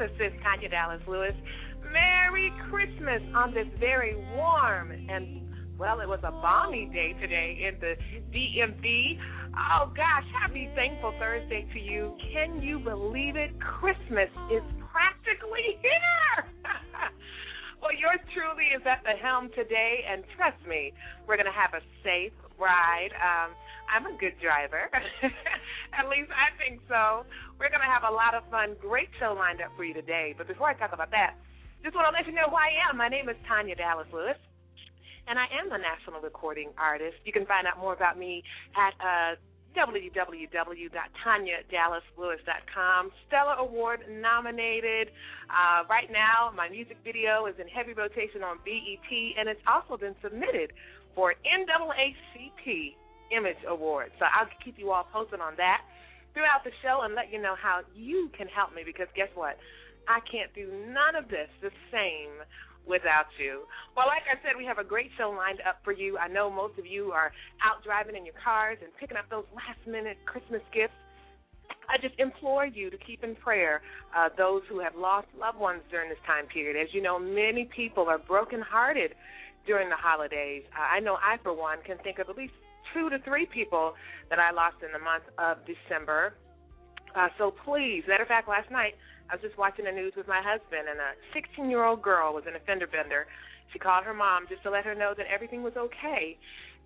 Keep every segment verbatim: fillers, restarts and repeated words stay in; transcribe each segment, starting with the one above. This is Tanya Dallas Lewis. Merry Christmas on this very warm and, well, it was a balmy day today in the D M V. Oh, gosh, happy Thankful Thursday to you. Can you believe it? Christmas is practically here. Well, yours truly is at the helm today, and trust me, we're going to have a safe ride. Um, I'm a good driver. At least I think so. We're going to have a lot of fun, great show lined up for you today. But before I talk about that, just want to let you know who I am. My name is Tanya Dallas Lewis, and I am a national recording artist. You can find out more about me at uh, w w w dot tanya dallas lewis dot com. Stellar Award nominated. Uh, right now, my music video is in heavy rotation on B E T, and it's also been submitted for N double A C P Image Award. So I'll keep you all posted on that throughout the show and let you know how you can help me, because guess what? I can't do none of this the same without you. Well, like I said, we have a great show lined up for you. I know most of you are out driving in your cars and picking up those last-minute Christmas gifts. I just implore you to keep in prayer uh, those who have lost loved ones during this time period. As you know, many people are brokenhearted during the holidays. Uh, I know I, for one, can think of at least two to three people that I lost in the month of December. Uh, so please, matter of fact, last night, I was just watching the news with my husband, and a sixteen-year-old girl was in a fender bender. She called her mom just to let her know that everything was okay,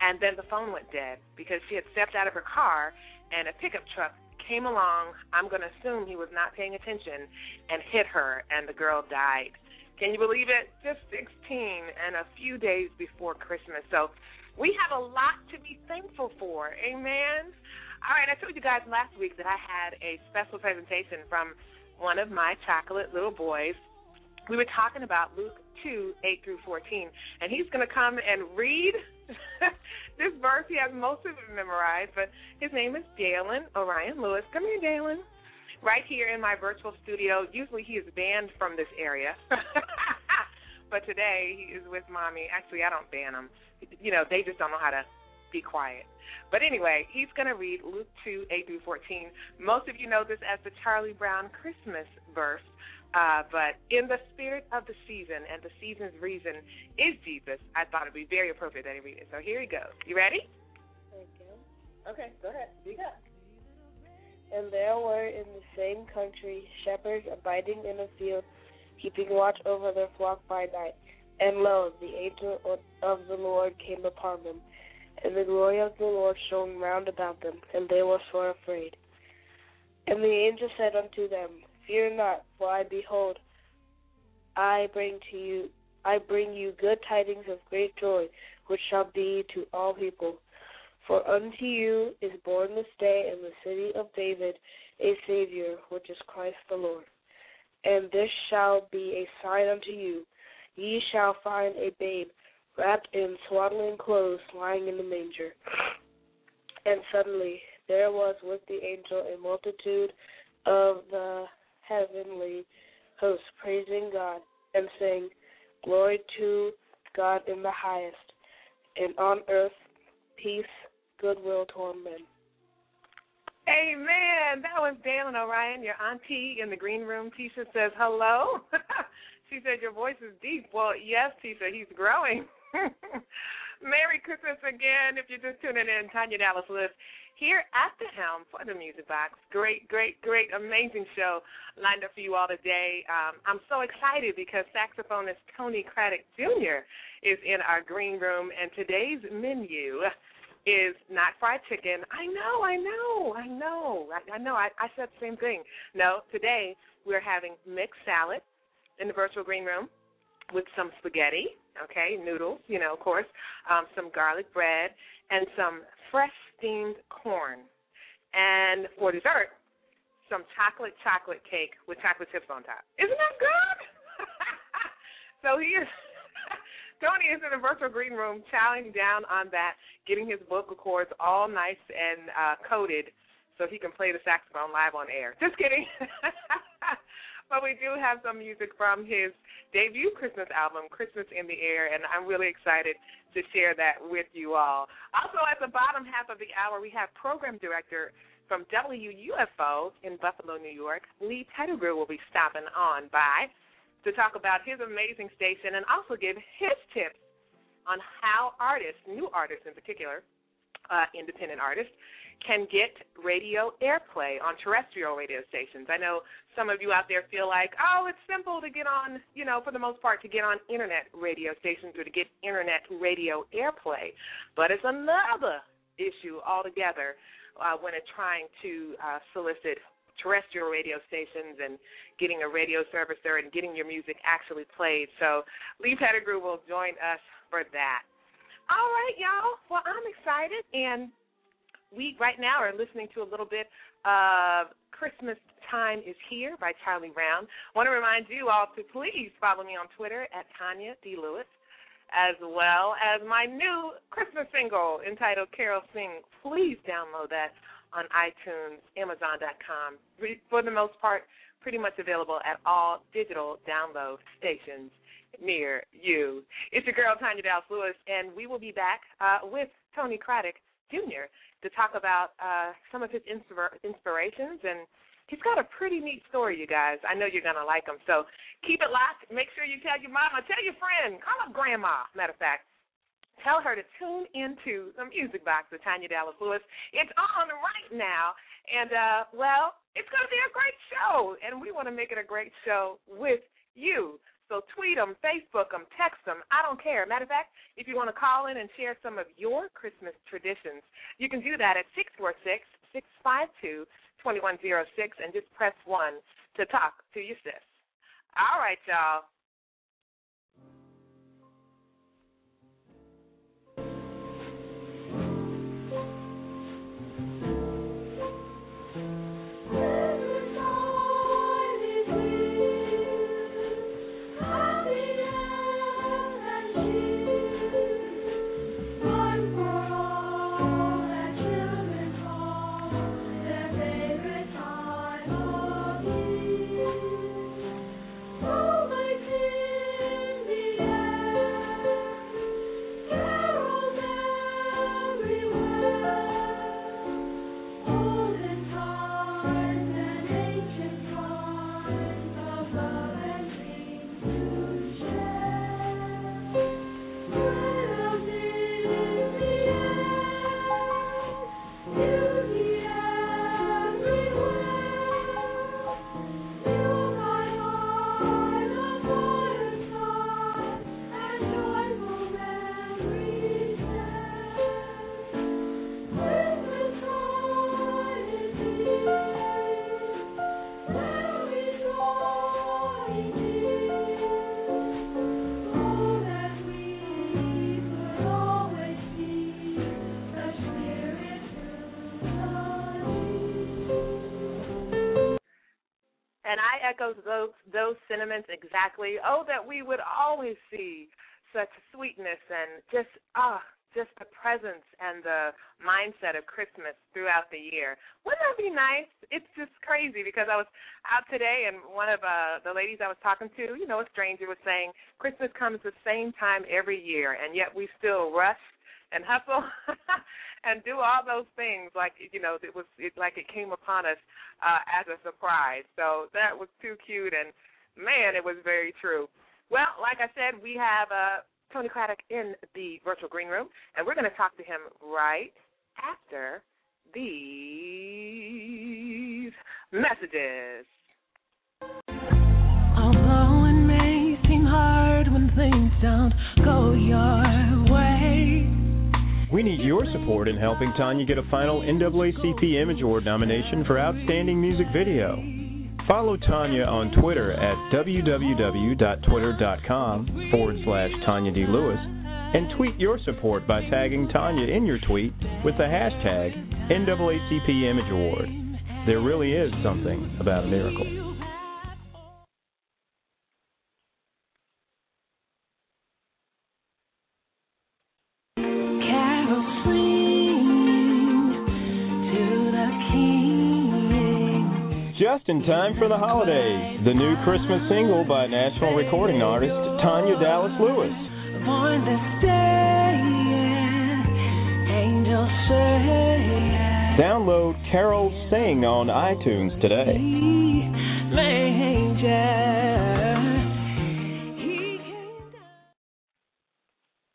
and then the phone went dead because she had stepped out of her car, and a pickup truck came along. I'm going to assume he was not paying attention and hit her, and the girl died. Can you believe it? Just sixteen and a few days before Christmas. So we have a lot to be thankful for. Amen? All right, I told you guys last week that I had a special presentation from one of my chocolate little boys. We were talking about Luke two, eight through fourteen, and he's going to come and read this verse. He has most of it memorized, but his name is Jalen Orion Lewis. Come here, Jalen. Right here in my virtual studio. Usually he is banned from this area, but today he is with Mommy. Actually, I don't ban him. You know, they just don't know how to be quiet. But anyway, he's going to read Luke two, eight through fourteen. Most of you know this as the Charlie Brown Christmas verse, uh, but in the spirit of the season, and the season's reason is Jesus, I thought it would be very appropriate that he read it. So here he goes. You ready? Thank you. Okay, go ahead. You go. And there were in the same country shepherds abiding in a field, keeping watch over their flock by night. And lo, the angel of the Lord came upon them, and the glory of the Lord shone round about them, and they were sore afraid. And the angel said unto them, Fear not, for I behold, I bring to you, I bring you good tidings of great joy, which shall be to all people. For unto you is born this day in the city of David a Savior, which is Christ the Lord. And this shall be a sign unto you: ye shall find a babe wrapped in swaddling clothes, lying in the manger. And suddenly there was with the angel a multitude of the heavenly hosts, praising God and saying, Glory to God in the highest, and on earth peace, goodwill toward men. Amen. That was Jalen Orion. Your auntie in the green room, Tisha, says hello. She said, Your voice is deep. Well, yes, Tisha, he's growing. Merry Christmas again. If you're just tuning in, Tanya Dallas Lewis here at the helm for The Music Box. Great, great, great, amazing show lined up for you all today. Um, I'm so excited because saxophonist Tony Craddock Junior is in our green room, and today's menu is not fried chicken. I know, I know, I know. I, I know, I, I said the same thing. No, today we're having mixed salad in the virtual green room with some spaghetti, okay, noodles, you know, of course, um, some garlic bread, and some fresh steamed corn. And for dessert, some chocolate chocolate cake with chocolate chips on top. Isn't that good? So he is, Tony is in the virtual green room chowing down on that, getting his vocal cords all nice and uh, coated so he can play the saxophone live on air. Just kidding. But we do have some music from his debut Christmas album, Christmas In The Air, and I'm really excited to share that with you all. Also, at the bottom half of the hour, we have program director from W U F O in Buffalo, New York. Lee Pettigrew will be stopping on by to talk about his amazing station and also give his tips on how artists, new artists in particular, uh, independent artists, can get radio airplay on terrestrial radio stations. I know some of you out there feel like, oh, it's simple to get on, you know, for the most part, to get on internet radio stations or to get internet radio airplay. But it's another issue altogether uh, when it's trying to uh, solicit terrestrial radio stations and getting a radio service there and getting your music actually played. So Lee Pettigrew will join us for that. All right, y'all. Well, I'm excited, and we right now are listening to a little bit of Christmas Time Is Here by Charlie Brown. I want to remind you all to please follow me on Twitter at Tanya D. Lewis, as well as my new Christmas single entitled Carol Sing. Please download that on iTunes, Amazon dot com. For the most part, pretty much available at all digital download stations near you. It's your girl, Tanya Dallas Lewis, and we will be back uh, with Tony Craddock Junior to talk about uh, some of his inspira- inspirations. And he's got a pretty neat story, you guys. I know you're going to like him. So keep it locked. Make sure you tell your mama. Tell your friend. Call up grandma, matter of fact. Tell her to tune into the Music Box with Tanya Dallas Lewis. It's on right now. And, uh, well, it's going to be a great show. And we want to make it a great show with you. So tweet them, Facebook them, text them. I don't care. Matter of fact, if you want to call in and share some of your Christmas traditions, you can do that at six four six, six five two, two one zero six and just press one to talk to your sis. All right, y'all. Echoes those, those sentiments exactly. Oh, that we would always see such sweetness and just ah, oh, just the presence and the mindset of Christmas throughout the year. Wouldn't that be nice? It's just crazy because I was out today and one of uh, the ladies I was talking to, you know, a stranger, was saying Christmas comes the same time every year, and yet we still rush and hustle and do all those things like, you know, it was it, like it came upon us uh, as a surprise. So that was too cute, and, man, it was very true. Well, like I said, we have uh, Tony Craddock in the virtual green room, and we're going to talk to him right after these messages. Although it may seem hard when things don't go your way, we need your support in helping Tanya get a final N double A C P Image Award nomination for Outstanding Music Video. Follow Tanya on Twitter at www.twitter.com forward slash Tanya D. Lewis and tweet your support by tagging Tanya in your tweet with the hashtag N double A C P Image Award. There really is something about a miracle. Just in time for the holidays, the new Christmas single by national recording artist Tanya Dallas Lewis. Born this day, angels sing. Download Carol Sing on iTunes today.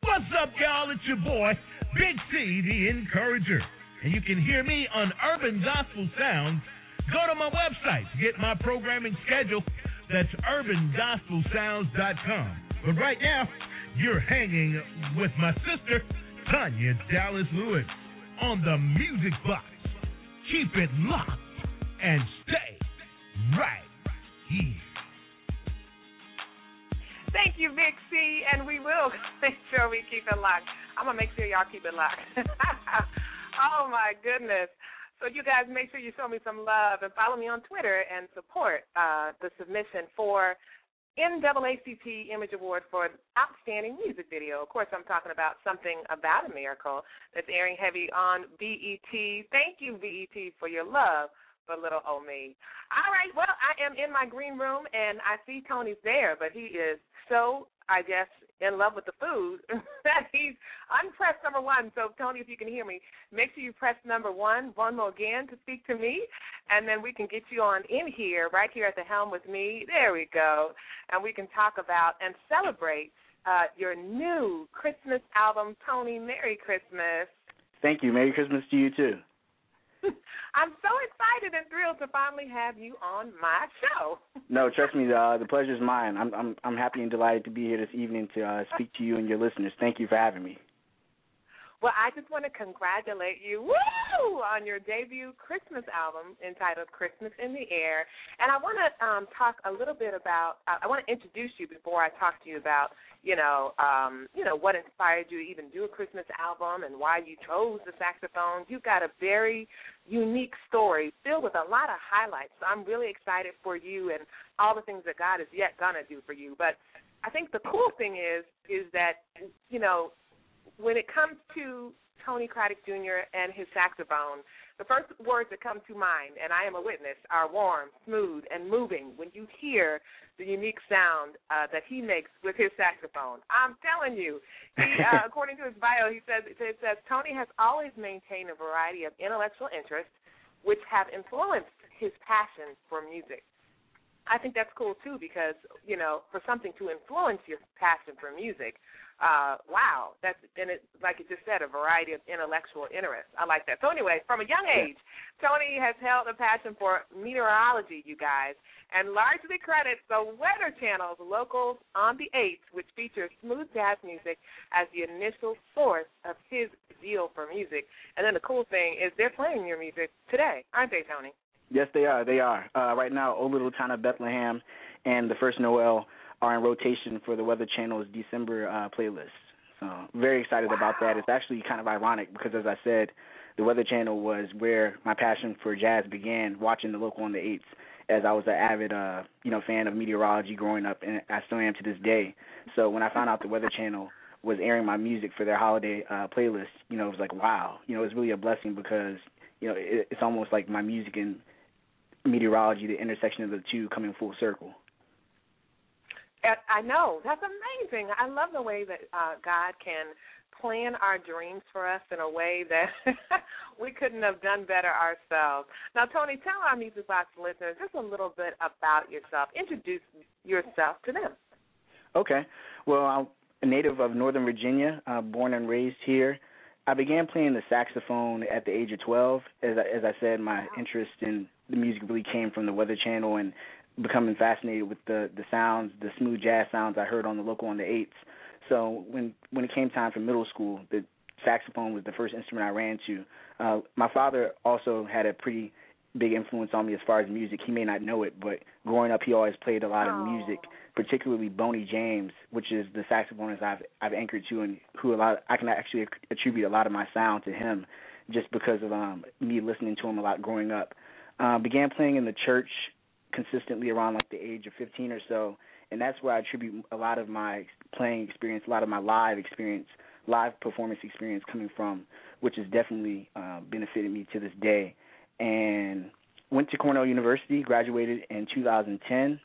What's up, y'all? It's your boy, Big T, the Encourager. And you can hear me on Urban Gospel Sounds. Go to my website to get my programming schedule. That's urban gospel sounds dot com. But right now, you're hanging with my sister, Tanya Dallas Lewis, on the Music Box. Keep it locked and stay right here. Thank you, Big C, and we will make sure we keep it locked. I'm going to make sure y'all keep it locked. Oh, my goodness. So you guys, make sure you show me some love and follow me on Twitter and support uh, the submission for N double A C P Image Award for Outstanding Music Video. Of course, I'm talking about Something About a Miracle that's airing heavy on B E T. Thank you, B E T, for your love for little old me. All right, well, I am in my green room, and I see Tony's there, but he is so, I guess, in love with the food that he's unpressed number one. So, Tony, if you can hear me, make sure you press number one one more again to speak to me, and then we can get you on in here, right here at the helm with me. There we go. And we can talk about and celebrate uh, your new Christmas album. Tony, Merry Christmas. Thank you. Merry Christmas to you, too. I'm so excited and thrilled to finally have you on my show. No, trust me, uh, the pleasure's mine. I'm, I'm I'm happy and delighted to be here this evening to uh, speak to you and your listeners. Thank you for having me. Well, I just want to congratulate you woo, on your debut Christmas album entitled Christmas in the Air. And I want to um, talk a little bit about, uh, I want to introduce you before I talk to you about, you know, um, you know, what inspired you to even do a Christmas album and why you chose the saxophone. You've got a very unique story filled with a lot of highlights. So I'm really excited for you and all the things that God is yet going to do for you. But I think the cool thing is, is that, you know, when it comes to Tony Craddock Junior and his saxophone, the first words that come to mind, and I am a witness, are warm, smooth, and moving when you hear the unique sound uh, that he makes with his saxophone. I'm telling you, he, uh, according to his bio, he says, it says, Tony has always maintained a variety of intellectual interests which have influenced his passion for music. I think that's cool, too, because, you know, for something to influence your passion for music, uh, wow, that's, and it, like you just said, a variety of intellectual interests. I like that. So anyway, from a young age, Tony has held a passion for meteorology, you guys, and largely credits the Weather Channel's Locals on the eighth, which features smooth jazz music as the initial source of his zeal for music. And then the cool thing is they're playing your music today, aren't they, Tony? Yes, they are. They are. Uh, right now, O Little Town of Bethlehem and The First Noel are in rotation for the Weather Channel's December uh, playlist. So very excited wow. about that. It's actually kind of ironic because, as I said, the Weather Channel was where my passion for jazz began, watching the local on the eights, as I was an avid uh, you know, fan of meteorology growing up, and I still am to this day. So when I found out the Weather Channel was airing my music for their holiday uh, playlist, you know, it was like, wow. You know, it was really a blessing because, you know, it, it's almost like my music and meteorology, the intersection of the two coming full circle. I know. That's amazing. I love the way that uh, God can plan our dreams for us in a way that we couldn't have done better ourselves. Now, Tony, tell our Music Box listeners just a little bit about yourself. Introduce yourself to them. Okay. Well, I'm a native of Northern Virginia, uh, born and raised here. I began playing the saxophone at the age of twelve. As I, as I said, my wow. interest in the music really came from the Weather Channel and becoming fascinated with the, the sounds, the smooth jazz sounds I heard on the local on the eights. So when when it came time for middle school, the saxophone was the first instrument I ran to. Uh, my father also had a pretty big influence on me as far as music. He may not know it, but growing up, he always played a lot of Aww. music, particularly Boney James, which is the saxophonist I've I've anchored to, and who a lot I can actually attribute a lot of my sound to him, just because of um, me listening to him a lot growing up. Uh, began playing in the church consistently around like the age of fifteen or so, and that's where I attribute a lot of my playing experience, a lot of my live experience, live performance experience coming from, which has definitely uh, benefited me to this day. And went to Cornell University, graduated in two thousand ten.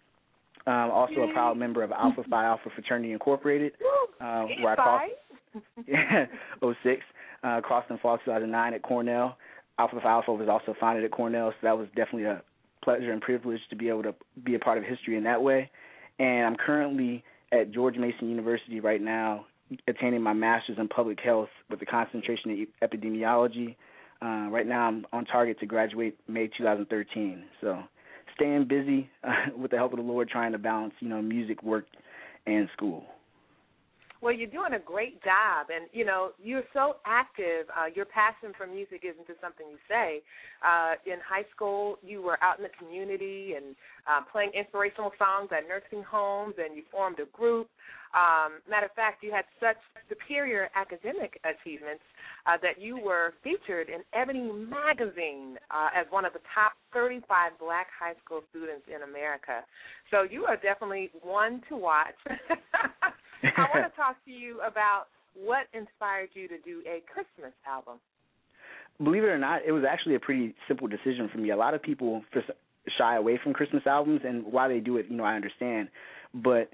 Um, also a proud member of Alpha Phi Alpha Fraternity Incorporated, uh, where I crossed oh six, uh, crossed in fall two thousand nine at Cornell. Alpha Phi Alpha was also founded at Cornell, so that was definitely a pleasure and privilege to be able to be a part of history in that way. And I'm currently at George Mason University right now, attaining my master's in public health with a concentration in epidemiology. Uh, right now I'm on target to graduate May two thousand thirteen. So staying busy uh, with the help of the Lord, trying to balance, you know, music, work, and school. Well, you're doing a great job, and, you know, you're so active. Uh, your passion for music isn't just something you say. Uh, in high school, you were out in the community and uh, playing inspirational songs at nursing homes, and you formed a group. Um, matter of fact, you had such superior academic achievements uh, that you were featured in Ebony Magazine uh, as one of the top thirty-five black high school students in America. So you are definitely one to watch. I want to talk to you about what inspired you to do a Christmas album. Believe it or not, it was actually a pretty simple decision for me. A lot of people shy away from Christmas albums, and why they do it, you know, I understand. But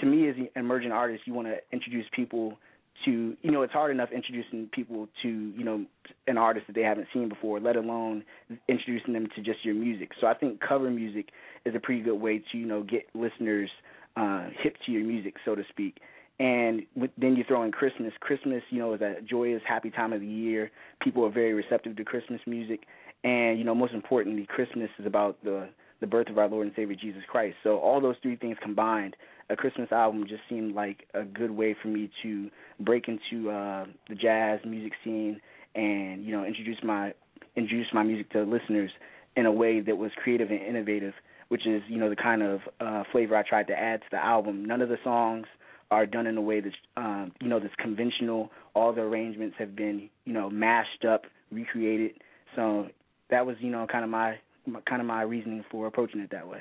to me, as an emerging artist, you want to introduce people to, you know, it's hard enough introducing people to, you know, an artist that they haven't seen before, let alone introducing them to just your music. So I think cover music is a pretty good way to, you know, get listeners Uh, hip to your music, so to speak. And with, then you throw in Christmas. Christmas, you know, is a joyous, happy time of the year. People are very receptive to Christmas music. And, you know, most importantly, Christmas is about the, the birth of our Lord and Savior Jesus Christ. So all those three things combined, a Christmas album just seemed like a good way for me to break into uh, the jazz music scene and, you know, introduce my introduce my music to listeners in a way that was creative and innovative, which is, you know, the kind of uh, flavor I tried to add to the album. None of the songs are done in a way that's, um, you know, that's conventional. All the arrangements have been, you know, mashed up, recreated. So that was, you know, kind of my, my kind of my reasoning for approaching it that way.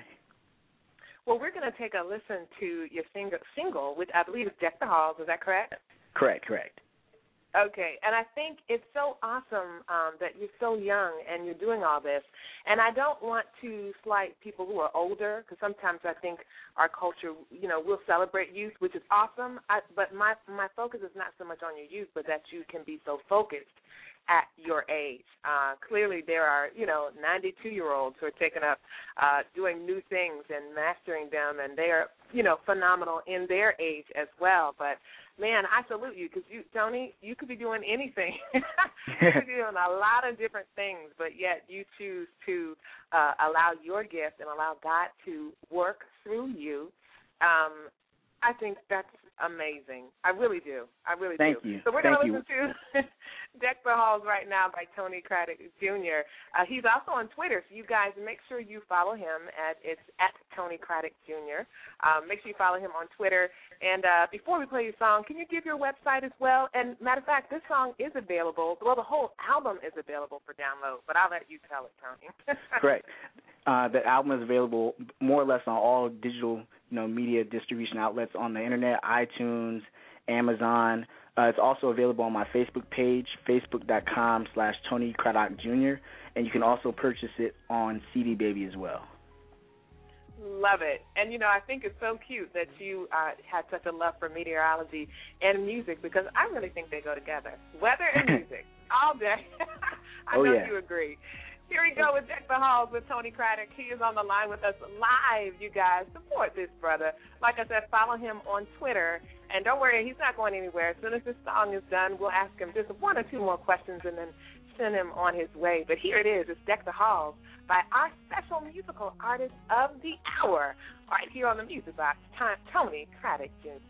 Well, we're going to take a listen to your sing- single, which I believe is Deck the Halls. Is that correct? Correct, correct. Okay, and I think it's so awesome um, that you're so young and you're doing all this. And I don't want to slight people who are older, because sometimes I think our culture, you know, we'll celebrate youth, which is awesome. I, but my, my focus is not so much on your youth, but that you can be so focused at your age. Uh, clearly there are, you know, ninety-two-year-olds who are taking up uh, doing new things and mastering them, and they are, you know, phenomenal in their age as well. But, man, I salute you, because, you, Tony, you could be doing anything. You could be doing a lot of different things, but yet you choose to uh, allow your gift and allow God to work through you. Um, I think that's amazing. I really do. I really Thank do. You. So we're going to listen to Deck the Halls right now by Tony Craddock Junior Uh, he's also on Twitter, so you guys make sure you follow him. At, it's at Tony Craddock Junior Um, make sure you follow him on Twitter. And uh, before we play your song, can you give your website as well? And matter of fact, this song is available. Well, the whole album is available for download, but I'll let you tell it, Tony. Correct. Uh, the album is available more or less on all digital, you know, media distribution outlets on the internet, iTunes, Amazon. Uh, it's also available on my Facebook page, facebook.com slash Tony Craddock Junior And you can also purchase it on C D Baby as well. Love it. And, you know, I think it's so cute that you uh, had such a love for meteorology and music, because I really think they go together. Weather and music, all day. I oh, know yeah. you agree. Here we go with Deck the Halls with Tony Craddock. He is on the line with us live, you guys. Support this brother. Like I said, follow him on Twitter. And don't worry, he's not going anywhere. As soon as this song is done, we'll ask him just one or two more questions and then send him on his way. But here it is. It's Deck the Halls by our special musical artist of the hour, right here on the Music Box, Tony Craddock Junior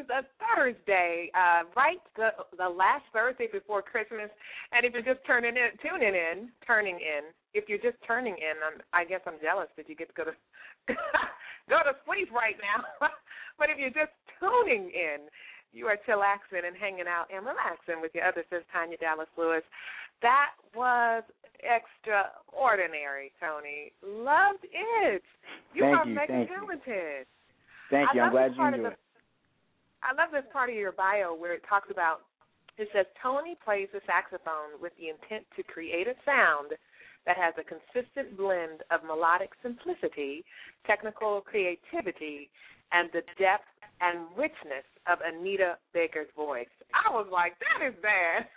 happens a Thursday, uh, right the, the last Thursday before Christmas. And if you're just turning in, tuning in, turning in, if you're just turning in, I'm, I guess I'm jealous that you get to go to go to sleep right now. But if you're just tuning in, you are chillaxing and hanging out and relaxing with your other sis, Tanya Dallas Lewis. That was extraordinary, Tony. Loved it. You thank are you, mega talented. Thank you. I'm glad you enjoyed it. I love this part of your bio where it talks about, it says, Tony plays the saxophone with the intent to create a sound that has a consistent blend of melodic simplicity, technical creativity, and the depth and richness of Anita Baker's voice. I was like, that is bad.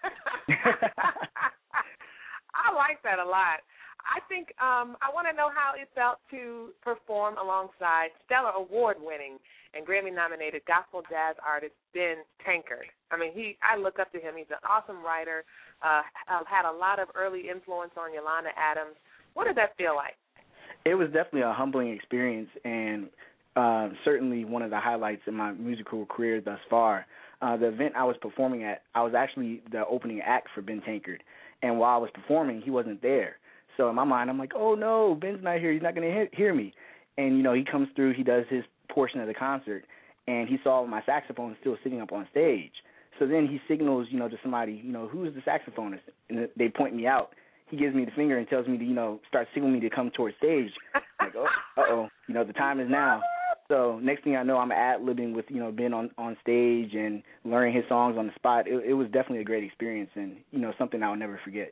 I like that a lot. I think um, I want to know how it felt to perform alongside stellar award-winning and Grammy-nominated gospel jazz artist Ben Tankard. I mean, he I look up to him. He's an awesome writer, uh, had a lot of early influence on Yolanda Adams. What did that feel like? It was definitely a humbling experience and uh, certainly one of the highlights in my musical career thus far. Uh, the event I was performing at, I was actually the opening act for Ben Tankard, and while I was performing, he wasn't there. So in my mind, I'm like, oh, no, Ben's not here. He's not going to he- hear me. And, you know, he comes through, he does his portion of the concert, and he saw my saxophone still sitting up on stage. So then he signals, you know, to somebody, you know, who's the saxophonist? And they point me out. He gives me the finger and tells me to, you know, start signaling me to come towards stage. I'm like, oh, uh-oh, you know, the time is now. So next thing I know, I'm ad-libbing with, you know, Ben on, on stage and learning his songs on the spot. It, it was definitely a great experience and, you know, something I'll never forget.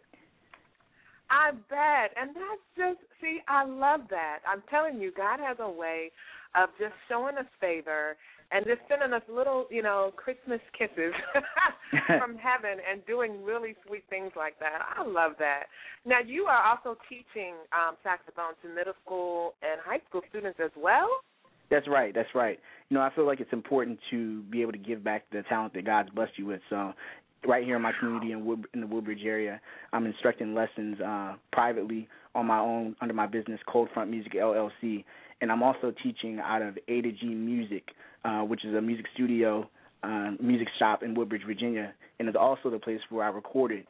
I bet. And that's just, see, I love that. I'm telling you, God has a way of just showing us favor and just sending us little, you know, Christmas kisses from heaven and doing really sweet things like that. I love that. Now, you are also teaching um, saxophone to middle school and high school students as well? That's right. That's right. You know, I feel like it's important to be able to give back the talent that God's blessed you with. So right here in my community in, Wood, in the Woodbridge area, I'm instructing lessons uh, privately on my own under my business, Cold Front Music L L C, and I'm also teaching out of A to G Music, uh, which is a music studio, uh, music shop in Woodbridge, Virginia, and it's also the place where I recorded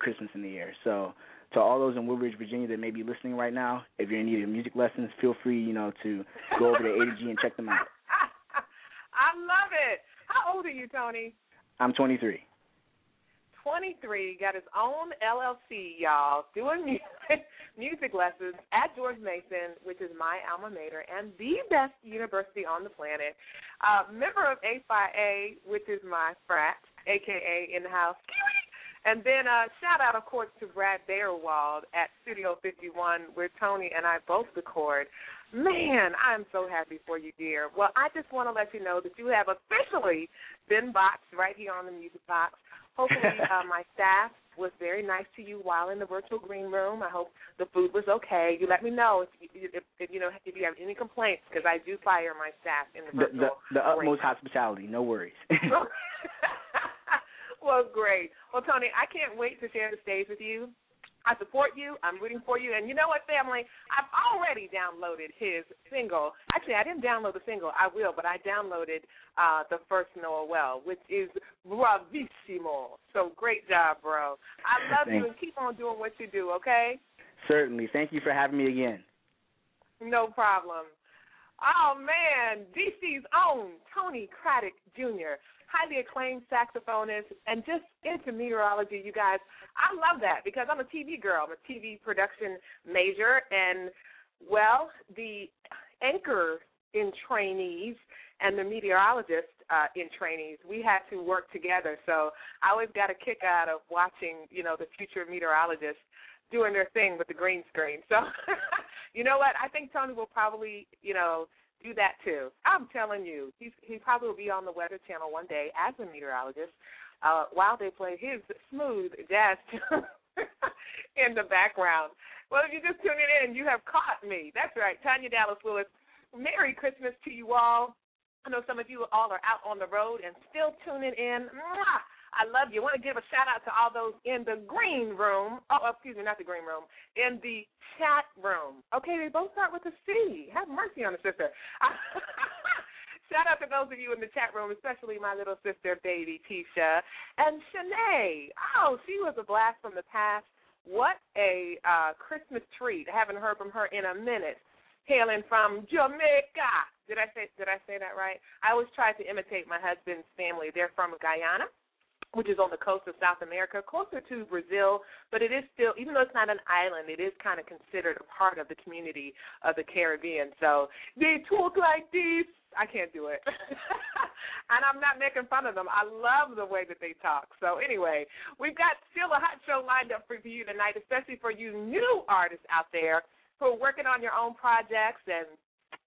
Christmas in the Air. So to all those in Woodbridge, Virginia that may be listening right now, if you're in need of music lessons, feel free, you know, to go over to A to G and check them out. I love it. How old are you, Tony? I'm twenty-three. twenty-three, got his own L L C, y'all, doing music, music lessons at George Mason, which is my alma mater and the best university on the planet. Uh, member of Alpha Phi Alpha, which is my frat, a k a in the house. And then uh, shout out, of course, to Brad Bayerwald at Studio fifty-one, where Tony and I both record. Man, I'm so happy for you, dear. Well, I just want to let you know that you have officially been boxed right here on the Music Box. Hopefully uh, my staff was very nice to you while in the virtual green room. I hope the food was okay. You let me know if you, if, if, you, know, if you have any complaints, because I do fire my staff in the virtual The, the, the utmost hospitality, no worries. Well, great. Well, Tony, I can't wait to share the stage with you. I support you. I'm rooting for you. And you know what, family? I've already downloaded his single. Actually, I didn't download the single. I will, but I downloaded uh, the first Noel Well, which is bravissimo. So great job, bro. I love Thanks. you, and keep on doing what you do, okay? Certainly. Thank you for having me again. No problem. Oh, man, D C's own Tony Craddock Junior, highly acclaimed saxophonist and just into meteorology, you guys. I love that because I'm a T V girl. I'm a T V production major. And, well, the anchor in trainees and the meteorologist uh, in trainees, we had to work together. So I always got a kick out of watching, you know, the future meteorologists doing their thing with the green screen. So, you know what? I think Tony will probably, you know, do that too. I'm telling you, he's, he probably will be on the Weather Channel one day as a meteorologist uh, while they play his smooth jazz in the background. Well, if you're just tuning in, you have caught me. That's right, Tanya Dallas Lewis. Merry Christmas to you all. I know some of you all are out on the road and still tuning in. Mwah! I love you. I want to give a shout-out to all those in the green room. Oh, excuse me, not the green room, in the chat room. Okay, they both start with a C. Have mercy on the sister. Shout out to those of you in the chat room, especially my little sister, baby Tisha. And Shanae, oh, she was a blast from the past. What a uh, Christmas treat. I haven't heard from her in a minute. Hailing from Jamaica. Did I say did I say that right? I always try to imitate my husband's family. They're from Guyana, which is on the coast of South America, closer to Brazil, but it is still, even though it's not an island, it is kind of considered a part of the community of the Caribbean. So they talk like this. I can't do it. And I'm not making fun of them. I love the way that they talk. So anyway, we've got still a hot show lined up for you tonight, especially for you new artists out there who are working on your own projects and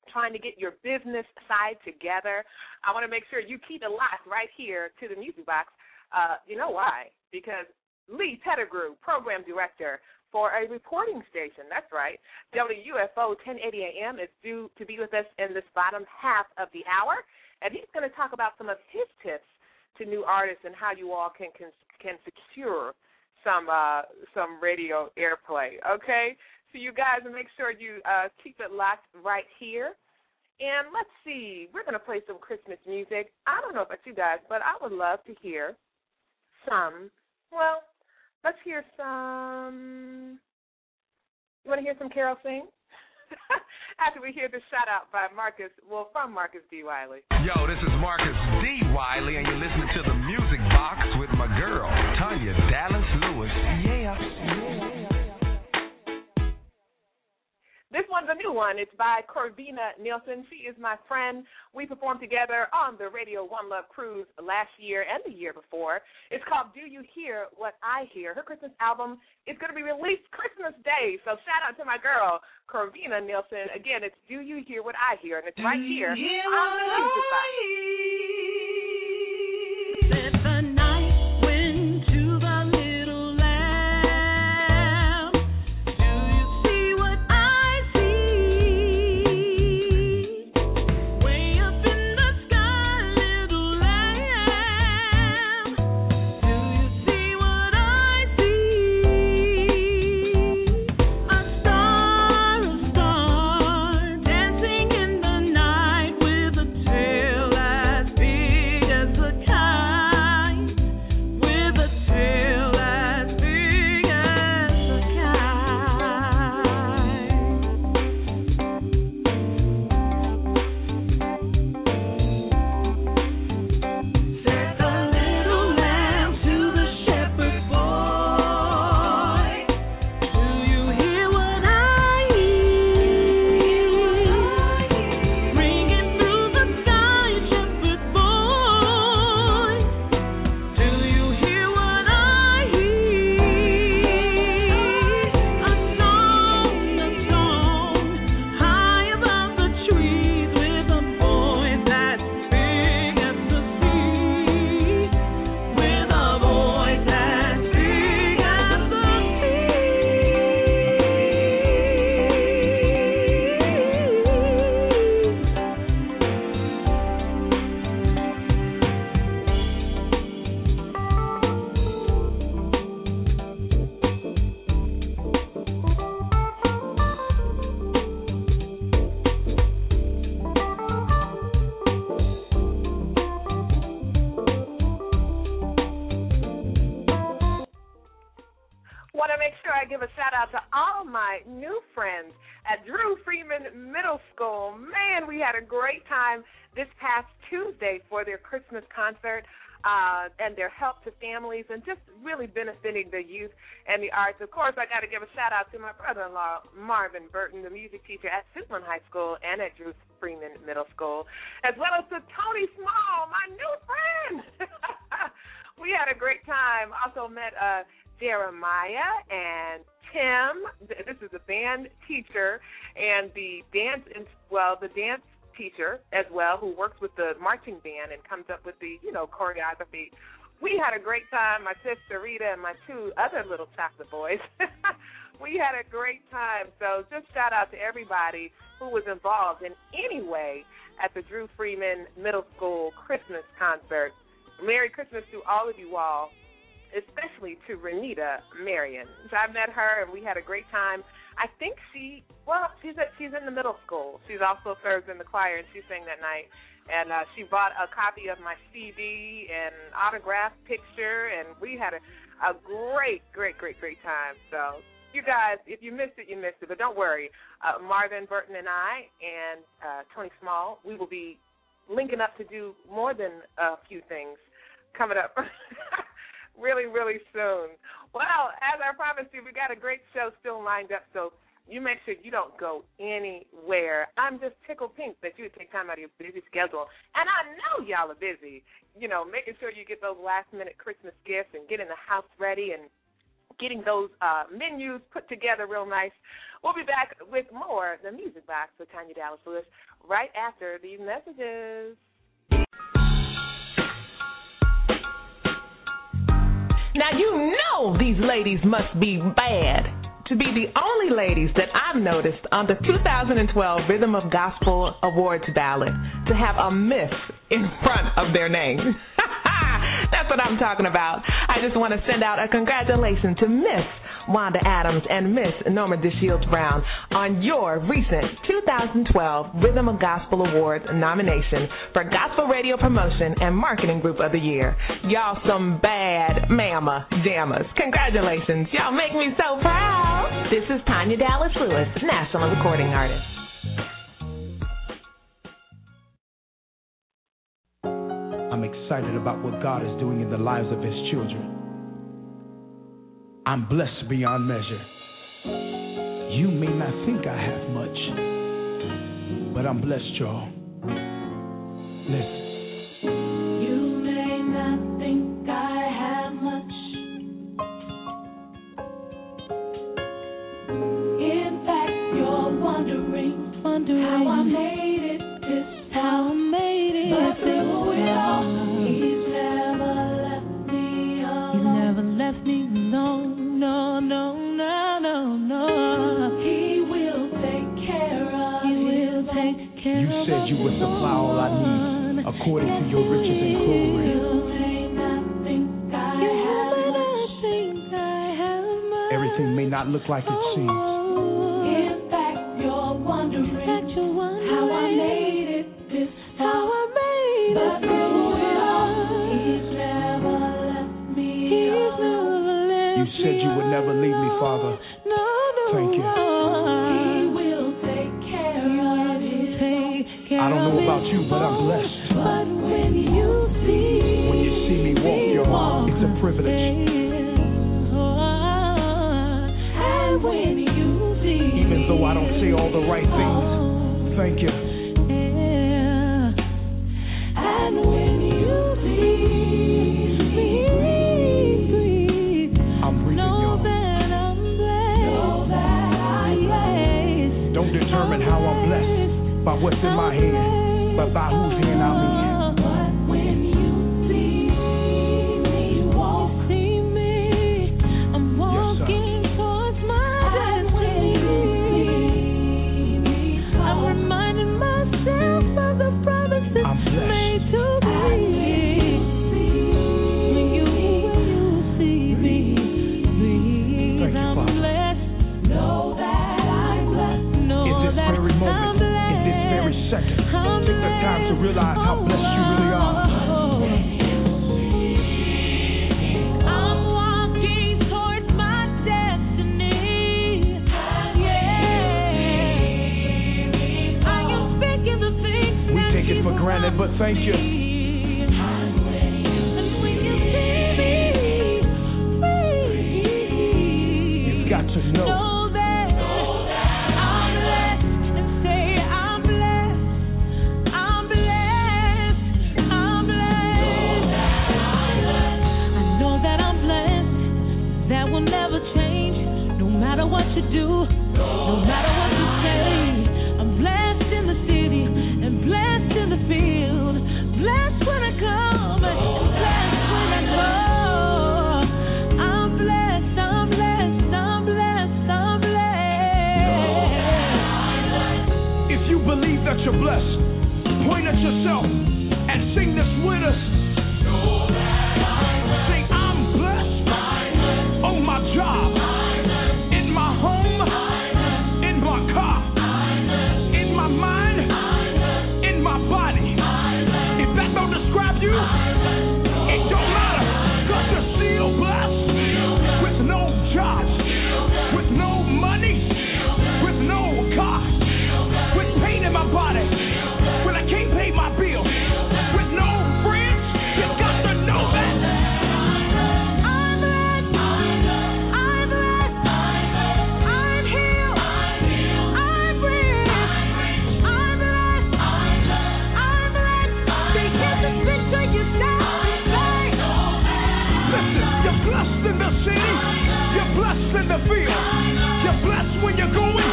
trying to get your business side together. I want to make sure you keep it locked right here to the Music Box. Uh, you know why? Because Lee Pettigrew, program director for a reporting station, that's right, W U F O ten eighty A M is due to be with us in this bottom half of the hour, and he's going to talk about some of his tips to new artists and how you all can can, can secure some uh, some radio airplay, okay? So you guys, make sure you uh, keep it locked right here. And let's see, we're going to play some Christmas music. I don't know about you guys, but I would love to hear some, well, let's hear some, you want to hear some Carol sing? After we hear this shout out by Marcus, well, from Marcus D. Wiley. Yo, this is Marcus D. Wiley, and you're listening to The Music Box with my girl, Tanya Dallas Lewis. Yeah, yeah. This one's a new one. It's by Corvina Nielsen. She is my friend. We performed together on the Radio One Love Cruise last year and the year before. It's called Do You Hear What I Hear? Her Christmas album is going to be released Christmas Day. So shout out to my girl, Corvina Nielsen. Again, it's Do You Hear What I Hear? And it's right here on the Music Box. The night went to the Drew Freeman Middle School. Man, we had a great time this past Tuesday for their Christmas concert uh, and their help to families and just really benefiting the youth and the arts. Of course, I got to give a shout-out to my brother-in-law, Marvin Burton, the music teacher at Suitland High School and at Drew Freeman Middle School, as well as to Tony Small, my new friend. We had a great time. Also met uh, Jeremiah and Tim, this is a band teacher and the dance, well, the dance teacher as well, who works with the marching band and comes up with the, you know, choreography. We had a great time, my sister Rita and my two other little chocolate boys. We had a great time. So just shout out to everybody who was involved in any way at the Drew Freeman Middle School Christmas concert. Merry Christmas to all of you all, especially to Renita Marion. So I met her, and we had a great time. I think she, well, she's at, she's in the middle school. She's also serves in the choir, and she sang that night. And uh, she bought a copy of my C D and autographed picture, and we had a, a great, great, great, great time. So you guys, if you missed it, you missed it. But don't worry. Uh, Marvin Burton and I and uh, Tony Small, we will be linking up to do more than a few things coming up really, really soon. Well, as I promised you, we got a great show still lined up, so you make sure you don't go anywhere. I'm just tickled pink that you would take time out of your busy schedule. And I know y'all are busy, you know, making sure you get those last-minute Christmas gifts and getting the house ready and getting those uh, menus put together real nice. We'll be back with more The Music Box with Tanya Dallas Lewis right after these messages. Now, you know these ladies must be bad to be the only ladies that I've noticed on the two thousand twelve Rhythm of Gospel Awards ballot to have a miss in front of their name. That's what I'm talking about. I just want to send out a congratulations to Miss Wanda Adams and Miss Norma DeShields Brown on your recent two thousand twelve Rhythm of Gospel Awards nomination for Gospel Radio Promotion and Marketing Group of the Year. Y'all some bad mama jammas. Congratulations. Y'all make me so proud. This is Tanya Dallas Lewis, National Recording Artist. I'm excited about what God is doing in the lives of His children. I'm blessed beyond measure. You may not think I have much, but I'm blessed, y'all. Listen. You may not think I have much. In fact, you're wondering, wondering how I made it this time. How I made it. But through it all, He's never left me alone. He's never left me alone. No, no, no, no, no. He will take care of. He will take care of. You said you would supply all I need according to your riches and glory. Everything may not look like it seems. In fact, you're wondering how I made it this how I made it. But through it all, He's never left me alone. You said you would never leave me, Father. No, no, thank you. He will take care of it. I don't know about you, but I'm blessed. But when you see, when you see me walk, y'all, it's a privilege. And when you see, even though I don't say all the right things, thank you. And when you see me. Determine how I'm blessed by what's in my hand, but by whose hand I'm in. But when you see me walk, see me, I'm walking yes, towards my destiny. I'm reminding myself of the promises made to me. When you see me, please, I'm blessed. Know that I'm blessed. Moment, in this very second, take the time to realize how blessed you really are. We take it for granted, but thank you. You've got to know. What you do, no matter what you say, I'm blessed in the city and blessed in the field, blessed when I come and blessed when I go. I'm blessed, I'm blessed, I'm blessed, I'm blessed. If you believe that you're blessed, point at yourself and sing this with us. Say, I'm blessed on my job. In my home, in my car. in the city, you're blessed in the field. You're blessed when you're going,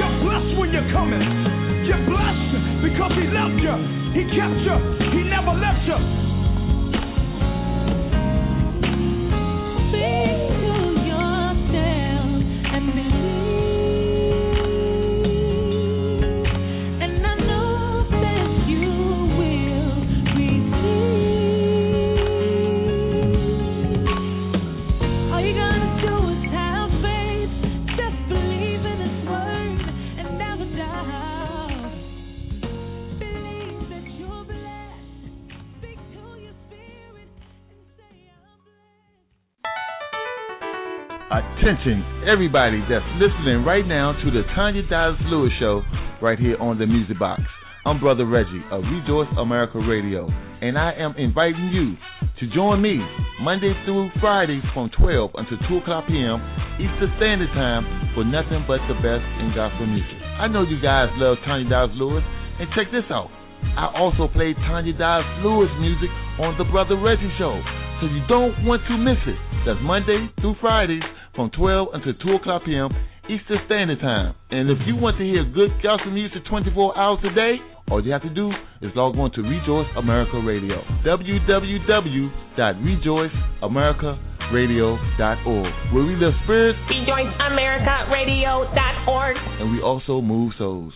you're blessed when you're coming. You're blessed because he loved you, he kept you, he never left you. Sing to yourself and believe. Attention, everybody that's listening right now to the Tanya Dallas Lewis Show right here on the Music Box. I'm Brother Reggie of Rejoice America Radio, and I am inviting you to join me Monday through Friday from twelve until two o'clock p.m. Eastern Standard Time for nothing but the best in gospel music. I know you guys love Tanya Dallas Lewis, and check this out. I also play Tanya Dallas Lewis music on the Brother Reggie Show, so you don't want to miss it. That's Monday through Fridays from twelve until two o'clock p.m. Eastern Standard Time. And if you want to hear good gospel music twenty-four hours a day, all you have to do is log on to Rejoice America Radio, w w w dot rejoice america radio dot org, where we lift spirits, rejoice america radio dot org, and we also move souls.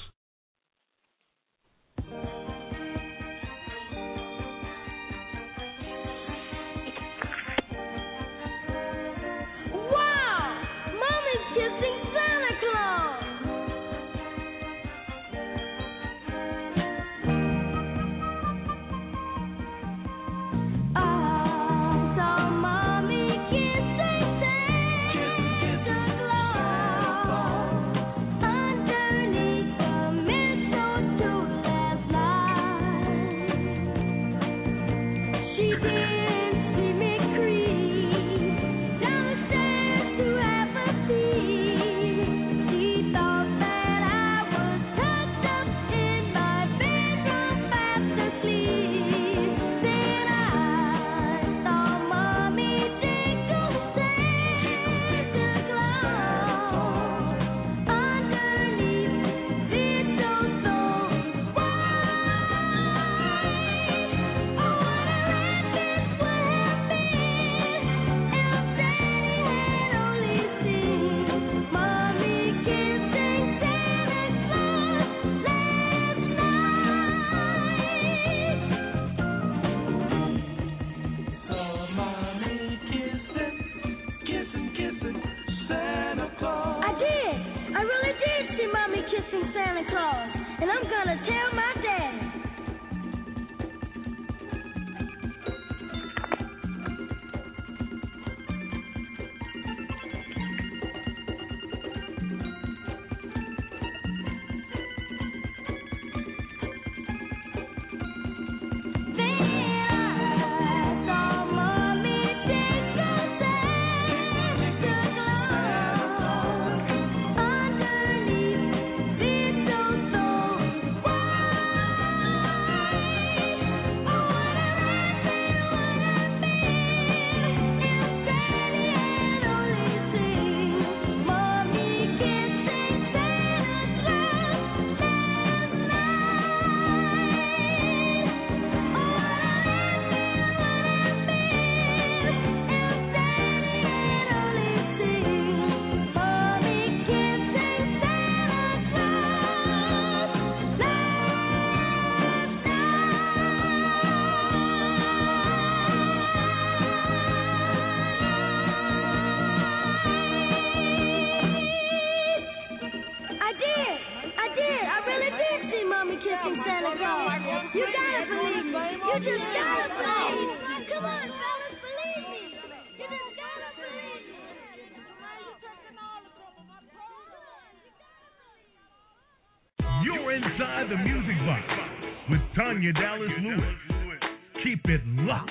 Tanya Dallas Lewis. Keep it locked.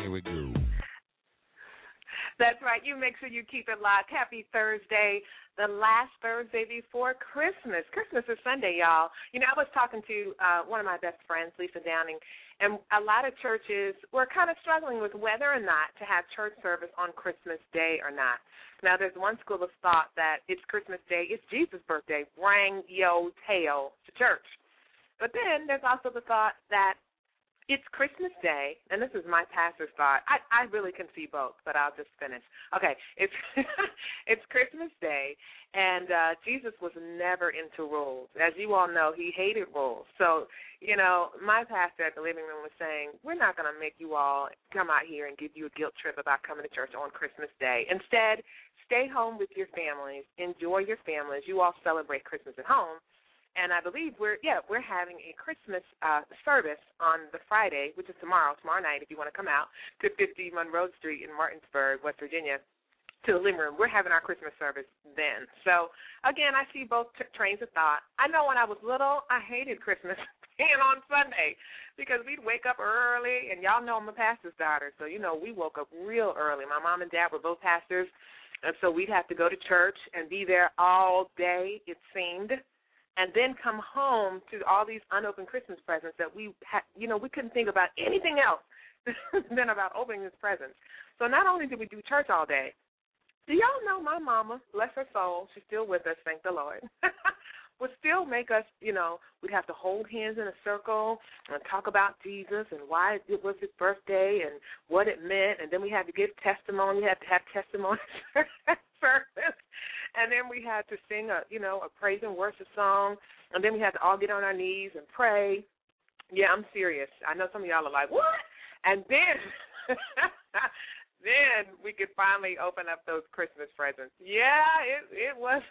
Here we go. That's right. You make sure you keep it locked. Happy Thursday, the last Thursday before Christmas. Christmas is Sunday, y'all. You know, I was talking to uh, one of my best friends, Lisa Downing, and a lot of churches were kind of struggling with whether or not to have church service on Christmas Day or not. Now, there's one school of thought that it's Christmas Day, it's Jesus' birthday, bring your tail to church. But then there's also the thought that it's Christmas Day, and this is my pastor's thought. I, I really can see both, but I'll just finish. Okay, it's it's Christmas Day, and uh, Jesus was never into rules. As you all know, he hated rules. So, you know, my pastor at the Living Room was saying, we're not going to make you all come out here and give you a guilt trip about coming to church on Christmas Day. Instead, stay home with your families, enjoy your families. You all celebrate Christmas at home. And I believe we're, yeah, we're having a Christmas uh, service on the Friday, which is tomorrow, tomorrow night, if you want to come out, to fifty Monroe Street in Martinsburg, West Virginia, to the Living Room. We're having our Christmas service then. So, again, I see both t- trains of thought. I know when I was little, I hated Christmas being on Sunday because we'd wake up early, and y'all know I'm a pastor's daughter, so, you know, we woke up real early. My mom and dad were both pastors, and so we'd have to go to church and be there all day, it seemed, and then come home to all these unopened Christmas presents that we, ha- you know, we couldn't think about anything else than about opening this present. So not only did we do church all day, do y'all know my mama, bless her soul, she's still with us, thank the Lord, would still make us, you know, we'd have to hold hands in a circle and talk about Jesus and why it was his birthday and what it meant, and then we had to give testimony, we had to have testimony service. And then we had to sing a, you know, a praise and worship song. And then we had to all get on our knees and pray. Yeah, I'm serious. I know some of y'all are like, what? And then, then we could finally open up those Christmas presents. Yeah, it it was.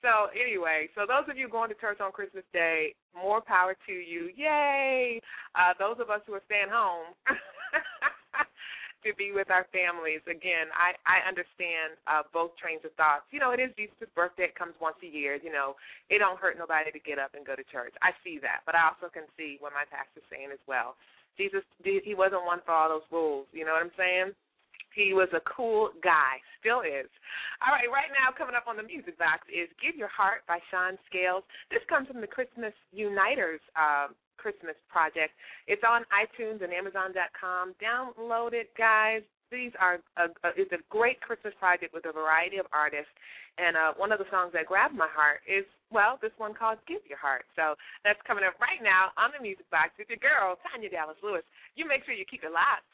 So anyway, so those of you going to church on Christmas Day, more power to you. Yay. Uh, those of us who are staying home to be with our families. Again, I, I understand uh, both trains of thoughts. You know, it is Jesus' birthday. It comes once a year. You know, it don't hurt nobody to get up and go to church. I see that, but I also can see what my pastor's saying as well. Jesus, he wasn't one for all those rules. You know what I'm saying? He was a cool guy, still is. All right, right now coming up on the Music Box is Give Your Heart by Sean Scales. This comes from the Christmas Uniters uh, Christmas project. It's on iTunes and Amazon dot com. Download it, guys. These are a, a, it's a great Christmas project with a variety of artists, and uh, one of the songs that grabbed my heart is, well, this one called Give Your Heart. So that's coming up right now on the Music Box with your girl, Tanya Dallas Lewis. You make sure you keep it locked.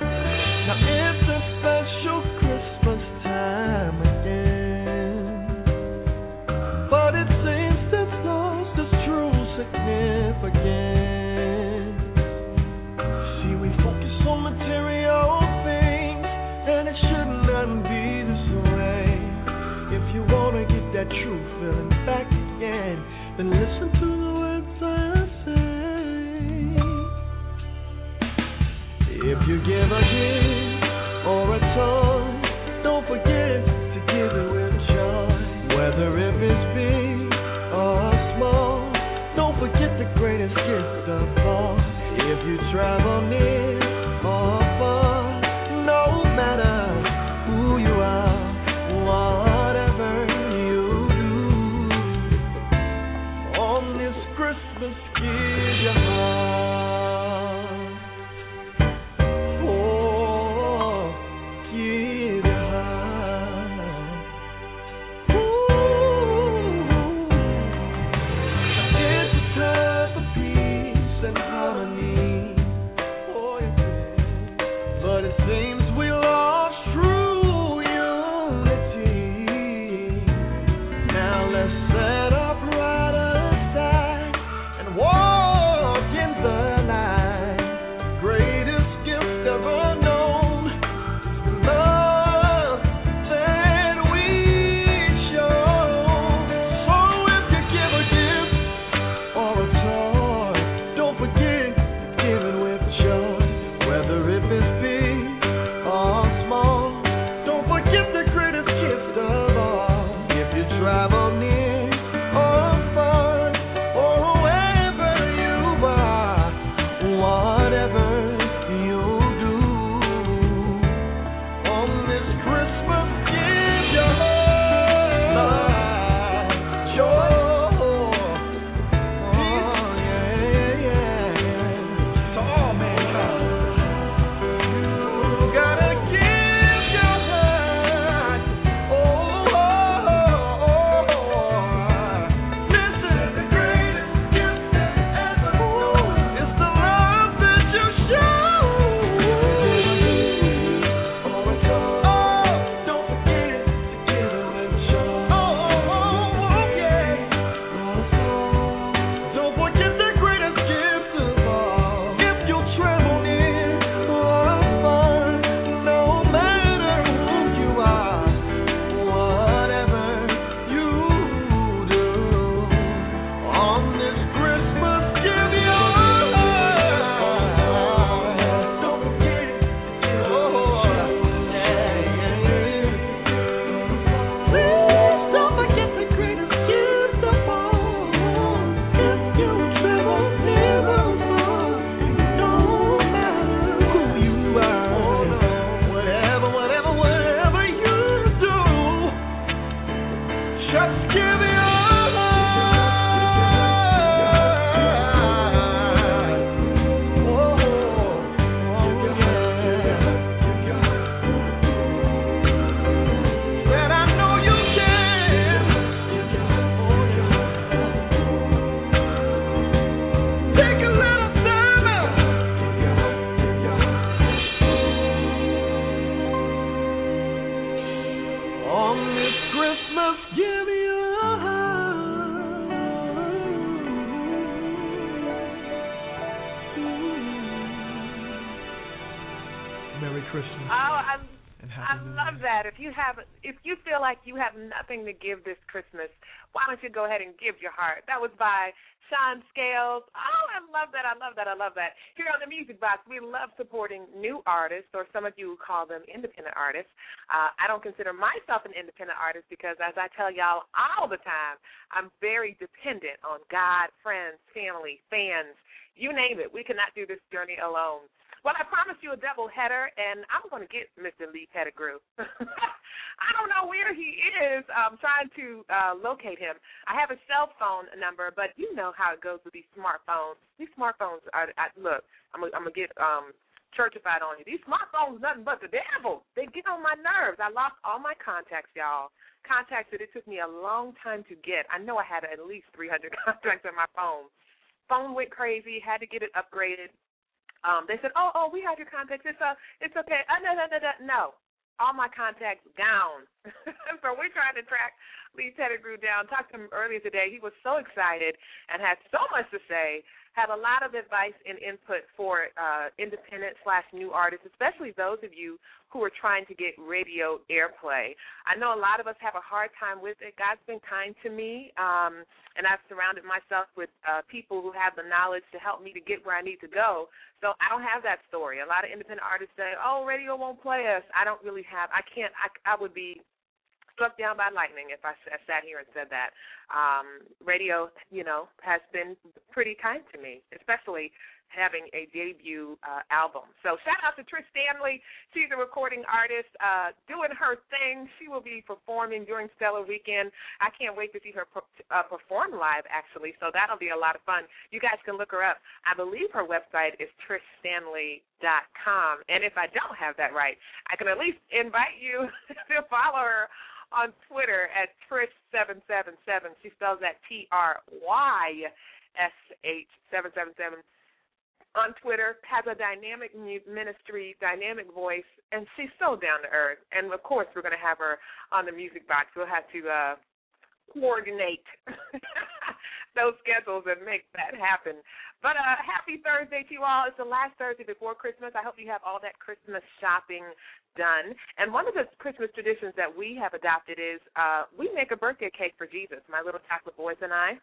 Now it's a special Christmas time again, but it seems this lost its true significance. See, we focus on material things, and it should not be this way. If you want to get that true feeling back again, then listen to the words I say. If you give a gift or a toy, Merry Christmas. Oh, I'm, I love that. If you have, if you feel like you have nothing to give this Christmas, why don't you go ahead and give your heart? That was by Sean Scales. Oh, I love that. I love that. I love that. Here on the Music Box, we love supporting new artists, or some of you call them independent artists. Uh, I don't consider myself an independent artist because, as I tell y'all all the time, I'm very dependent on God, friends, family, fans, you name it. We cannot do this journey alone. Well, I promised you a double header, and I'm going to get Mister Lee Pettigrew. I don't know where he is. I'm trying to uh, locate him. I have a cell phone number, but you know how it goes with these smartphones. These smartphones are, I, look, I'm going to get um, churchified on you. These smartphones nothing but the devil. They get on my nerves. I lost all my contacts, y'all. Contacts that it took me a long time to get. I know I had at least three hundred contacts on my phone. Phone went crazy, had to get it upgraded. Um, they said, oh, oh, we have your contacts. It's, uh, it's okay. Uh, no, no, no, no, no. All my contacts down. So we're trying to track Lee Pettigrew down. Talked to him earlier today. He was so excited and had so much to say, had a lot of advice and input for uh, independent slash new artists, especially those of you who are trying to get radio airplay. I know a lot of us have a hard time with it. God's been kind to me, um, and I've surrounded myself with uh, people who have the knowledge to help me to get where I need to go. So I don't have that story. A lot of independent artists say, oh, radio won't play us. I don't really have – I can't I, – I would be struck down by lightning if I, I sat here and said that. Um, radio, you know, has been pretty kind to me, especially having a debut uh, album. So shout-out to Trish Stanley. She's a recording artist uh, doing her thing. She will be performing during Stellar Weekend. I can't wait to see her per- uh, perform live, actually, so that'll be a lot of fun. You guys can look her up. I believe her website is trish stanley dot com, and if I don't have that right, I can at least invite you to follow her on Twitter at trish seven seven seven. She spells that T R Y S H seven seven seven. On Twitter, has a dynamic ministry, dynamic voice, and she's so down to earth. And, of course, we're going to have her on the Music Box. We'll have to uh, coordinate those schedules and make that happen. But uh, happy Thursday to you all. It's the last Thursday before Christmas. I hope you have all that Christmas shopping done. And one of the Christmas traditions that we have adopted is uh, we make a birthday cake for Jesus, my little chocolate boys and I.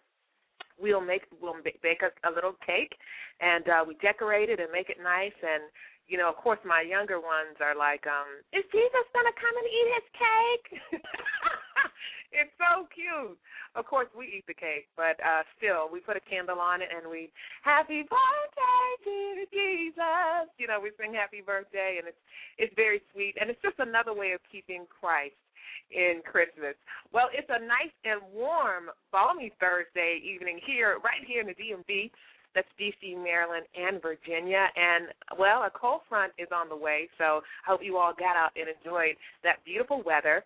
We'll make we'll bake a, a little cake, and uh, we decorate it and make it nice. And you know, of course, my younger ones are like, um, "Is Jesus gonna come and eat his cake?" It's so cute. Of course, we eat the cake, but uh, still, we put a candle on it and we "Happy Birthday to Jesus." You know, we sing "Happy Birthday," and it's it's very sweet, and it's just another way of keeping Christ in Christmas. Well, it's a nice and warm, balmy Thursday evening here, right here in the D M V. That's D C, Maryland, and Virginia. And, well, a cold front is on the way, so I hope you all got out and enjoyed that beautiful weather.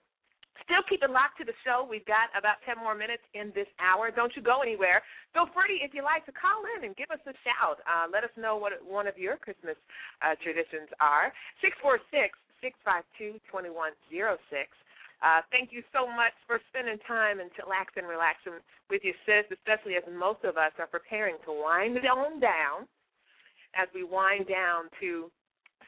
Still keep it locked to the show. We've got about ten more minutes in this hour. Don't you go anywhere. Feel free, if you like, to call in and give us a shout. Uh, let us know what one of your Christmas uh, traditions are. six four six, six five two, two one zero six. Uh, thank you so much for spending time and chillaxing and relaxing with your sis, especially as most of us are preparing to wind on down as we wind down to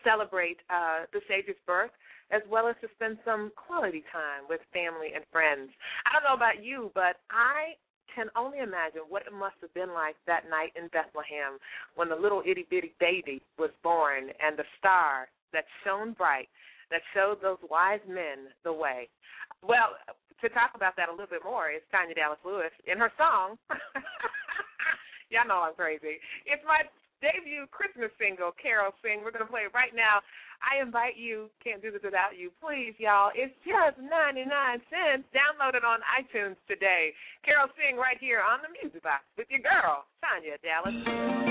celebrate uh, the Savior's birth, as well as to spend some quality time with family and friends. I don't know about you, but I can only imagine what it must have been like that night in Bethlehem when the little itty-bitty baby was born and the star that shone bright that showed those wise men the way. Well, to talk about that a little bit more is Tanya Dallas Lewis in her song. Y'all know I'm crazy. It's my debut Christmas single, Carol Sing. We're going to play it right now. I invite you, can't do this without you. Please, y'all, it's just ninety-nine cents. Download it on iTunes today. Carol Sing right here on the Music Box with your girl, Tanya Dallas Lewis.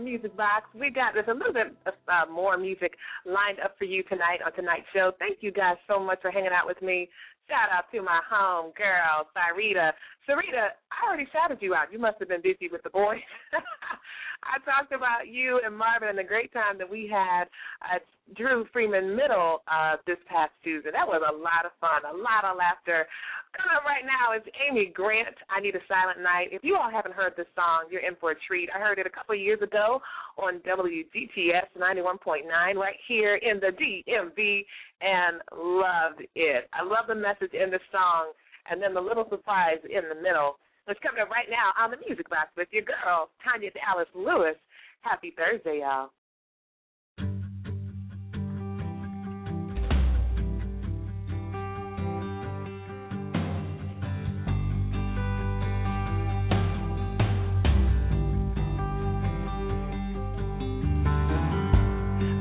Music Box. We got there's a little bit of, uh, more music lined up for you tonight on tonight's show. Thank you guys so much for hanging out with me. Shout out to my home girl, Sarita. Sarita, I already shouted you out. You must have been busy with the boys. I talked about you and Marvin and the great time that we had at Drew Freeman Middle uh, this past Tuesday. That was a lot of fun, a lot of laughter. Coming up right now is Amy Grant, I Need a Silent Night. If you all haven't heard this song, you're in for a treat. I heard it a couple of years ago on W D T S ninety-one point nine right here in the D M V and loved it. I love the message in the song and then the little surprise in the middle. It's coming up right now on the Music Box with your girl, Tanya Dallas Lewis. Happy Thursday, y'all.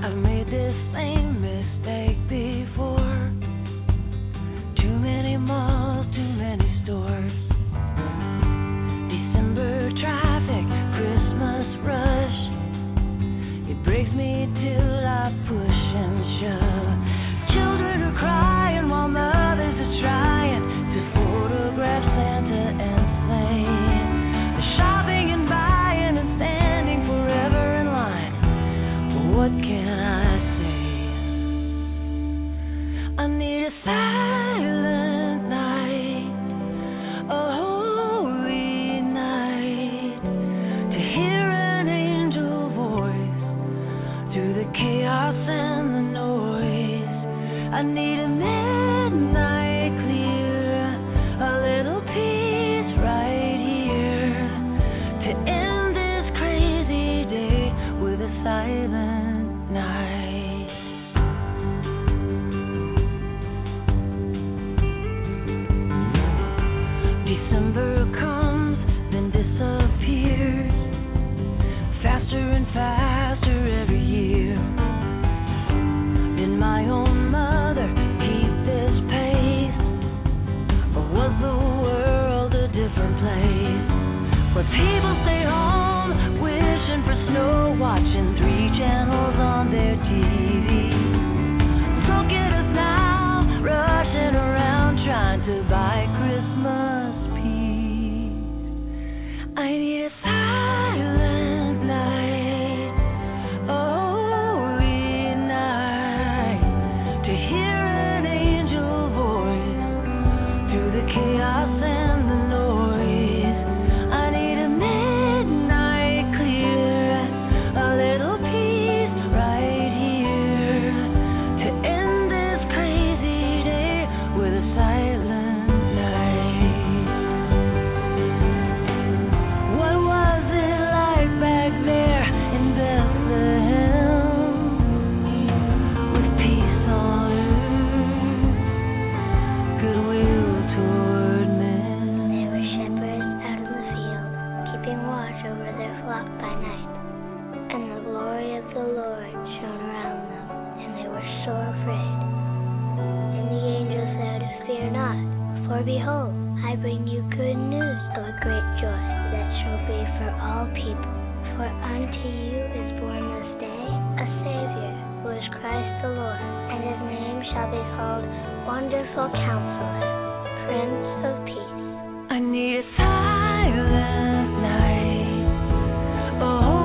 I've made this same mistake before. Too many malls, too many stores. Traffic, Christmas rush. It breaks me till I push and shove. Children are crying while mothers are trying to photograph Santa and Slane. They're shopping and buying and standing forever in line. But what can I say? I need a silent night. Oh. Chaos and the noise. I need a midnight clear, a little peace right here, to end this crazy day with a silent night. December comes, then disappears, faster and faster. My own mother, keep this pace, or was the world a different place, where people stay home, wishing for snow, watching three channels on their T V. behold, I bring you good news of great joy that shall be for all people. For unto you is born this day a Savior, who is Christ the Lord, and his name shall be called Wonderful Counselor, Prince of Peace. I need a silent night. Oh.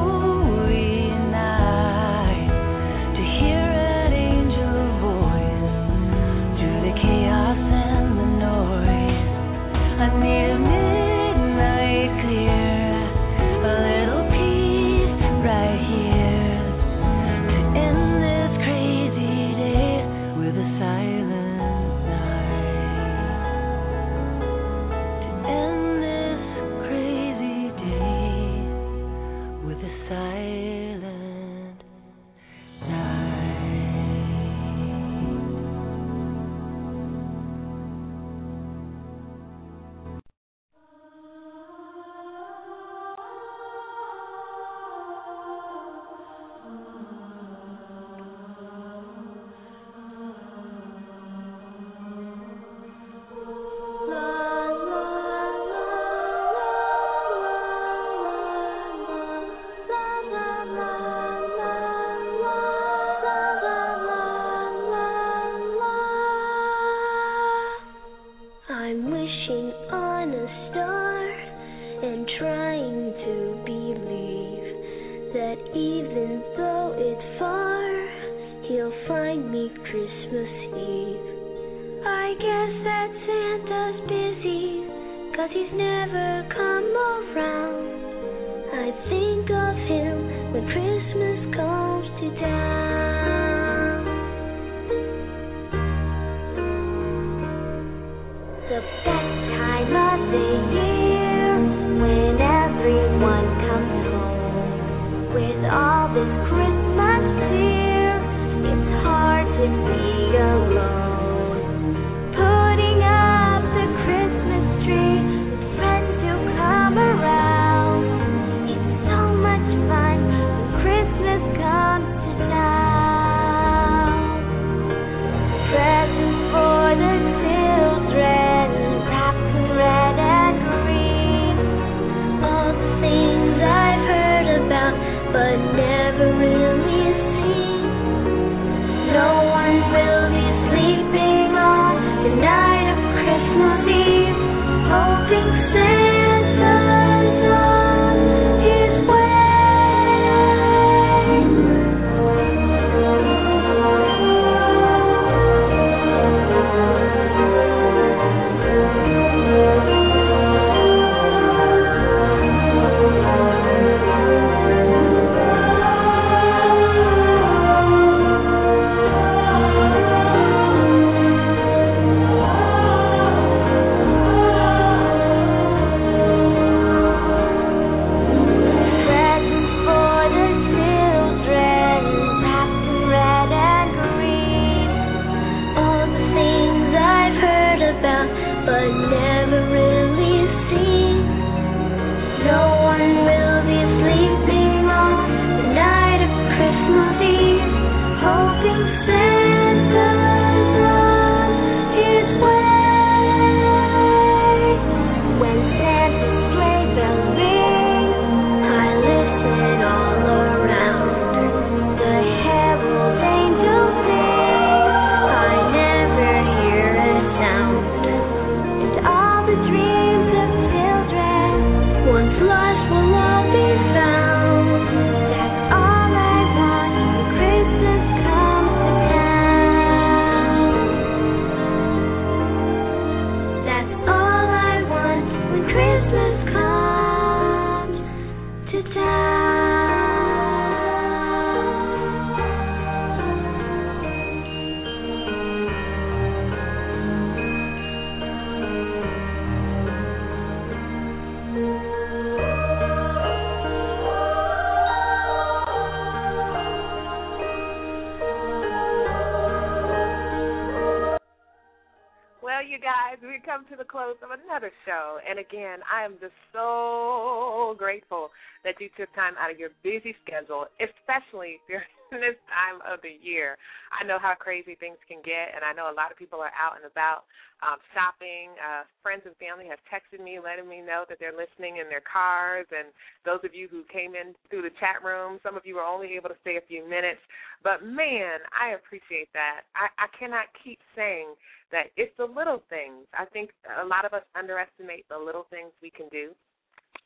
Again, I am just so grateful that you took time out of your busy schedule, especially if you're this time of the year. I know how crazy things can get, and I know a lot of people are out and about um, shopping. Uh, friends and family have texted me, letting me know that they're listening in their cars, and those of you who came in through the chat room, some of you were only able to stay a few minutes. But, man, I appreciate that. I, I cannot keep saying that it's the little things. I think a lot of us underestimate the little things we can do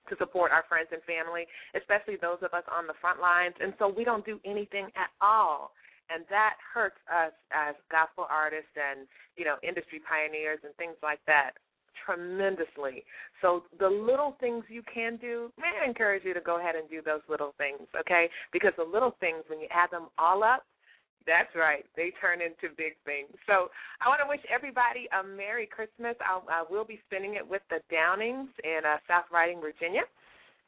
to support our friends and family, especially those of us on the front lines. And so we don't do anything at all. And that hurts us as gospel artists and, you know, industry pioneers and things like that tremendously. So the little things you can do, may I encourage you to go ahead and do those little things, okay? Because the little things, when you add them all up, that's right, they turn into big things. So I want to wish everybody a Merry Christmas. I'll, I will be spending it with the Downings in uh, South Riding, Virginia.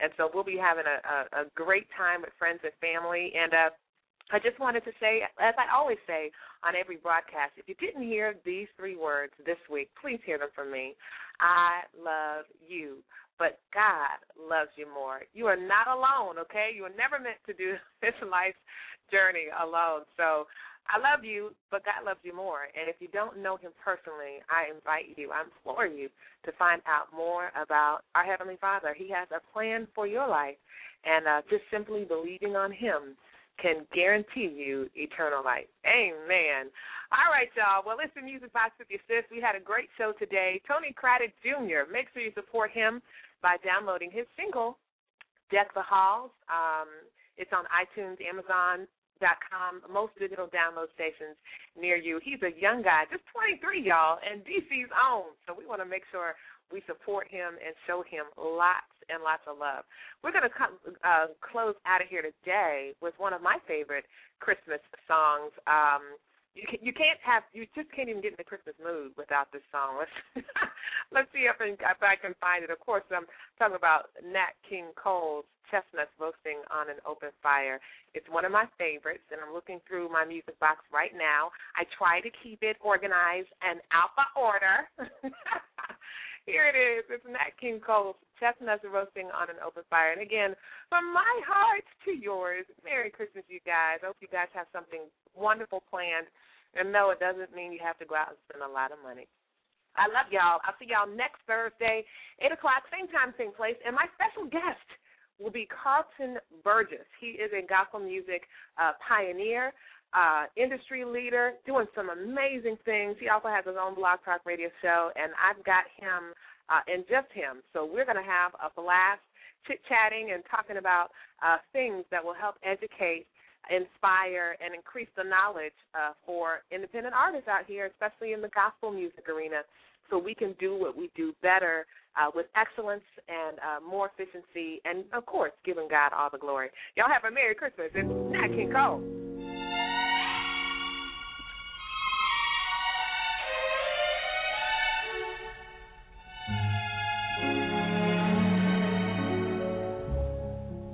And so we'll be having a, a, a great time with friends and family. And uh, I just wanted to say, as I always say on every broadcast, if you didn't hear these three words this week, please hear them from me. I love you, but God loves you more. You are not alone, okay? You were never meant to do this life journey alone. So I love you, but God loves you more. And if you don't know him personally, I invite you, I implore you to find out more about our Heavenly Father. He has a plan for your life, and uh, just simply believing on him can guarantee you eternal life. Amen. All right, y'all. Well, listen, Music Box with your sis. We had a great show today. Tony Craddock Junior, make sure you support him by downloading his single, Deck the Halls. Um, it's on iTunes, Amazon, dot com, most digital download stations near you. He's a young guy, just twenty-three, y'all, and D C's own. So we want to make sure we support him and show him lots and lots of love. We're going to come, uh, close out of here today with one of my favorite Christmas songs. Um, you, can, you can't have, you just can't even get in the Christmas mood without this song. Let's, let's see if, if I can find it. Of course, I'm talking about Nat King Cole's Chestnuts Roasting on an Open Fire. It's one of my favorites, and I'm looking through my music box right now. I try to keep it organized in alpha order. Here it is. It's Nat King Cole's Chestnuts Roasting on an Open Fire. And again, from my heart to yours, Merry Christmas, you guys. I hope you guys have something wonderful planned. And no, it doesn't mean you have to go out and spend a lot of money. I love y'all. I'll see y'all next Thursday, eight o'clock, same time, same place. And my special guest will be Carlton Burgess. He is a gospel music uh, pioneer, uh, industry leader, doing some amazing things. He also has his own Blog Talk Radio show, and I've got him uh, and just him. So we're going to have a blast chit-chatting and talking about uh, things that will help educate, inspire, and increase the knowledge uh, for independent artists out here, especially in the gospel music arena, so we can do what we do better uh, with excellence and uh, more efficiency, and, of course, giving God all the glory. Y'all have a Merry Christmas. It's Nat King Cole.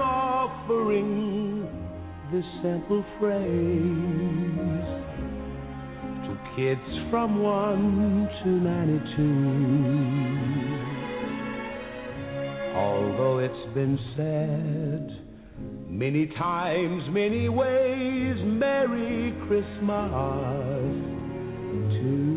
offering this simple phrase, It's from one to ninety-two. Although it's been said many times, many ways, Merry Christmas to you.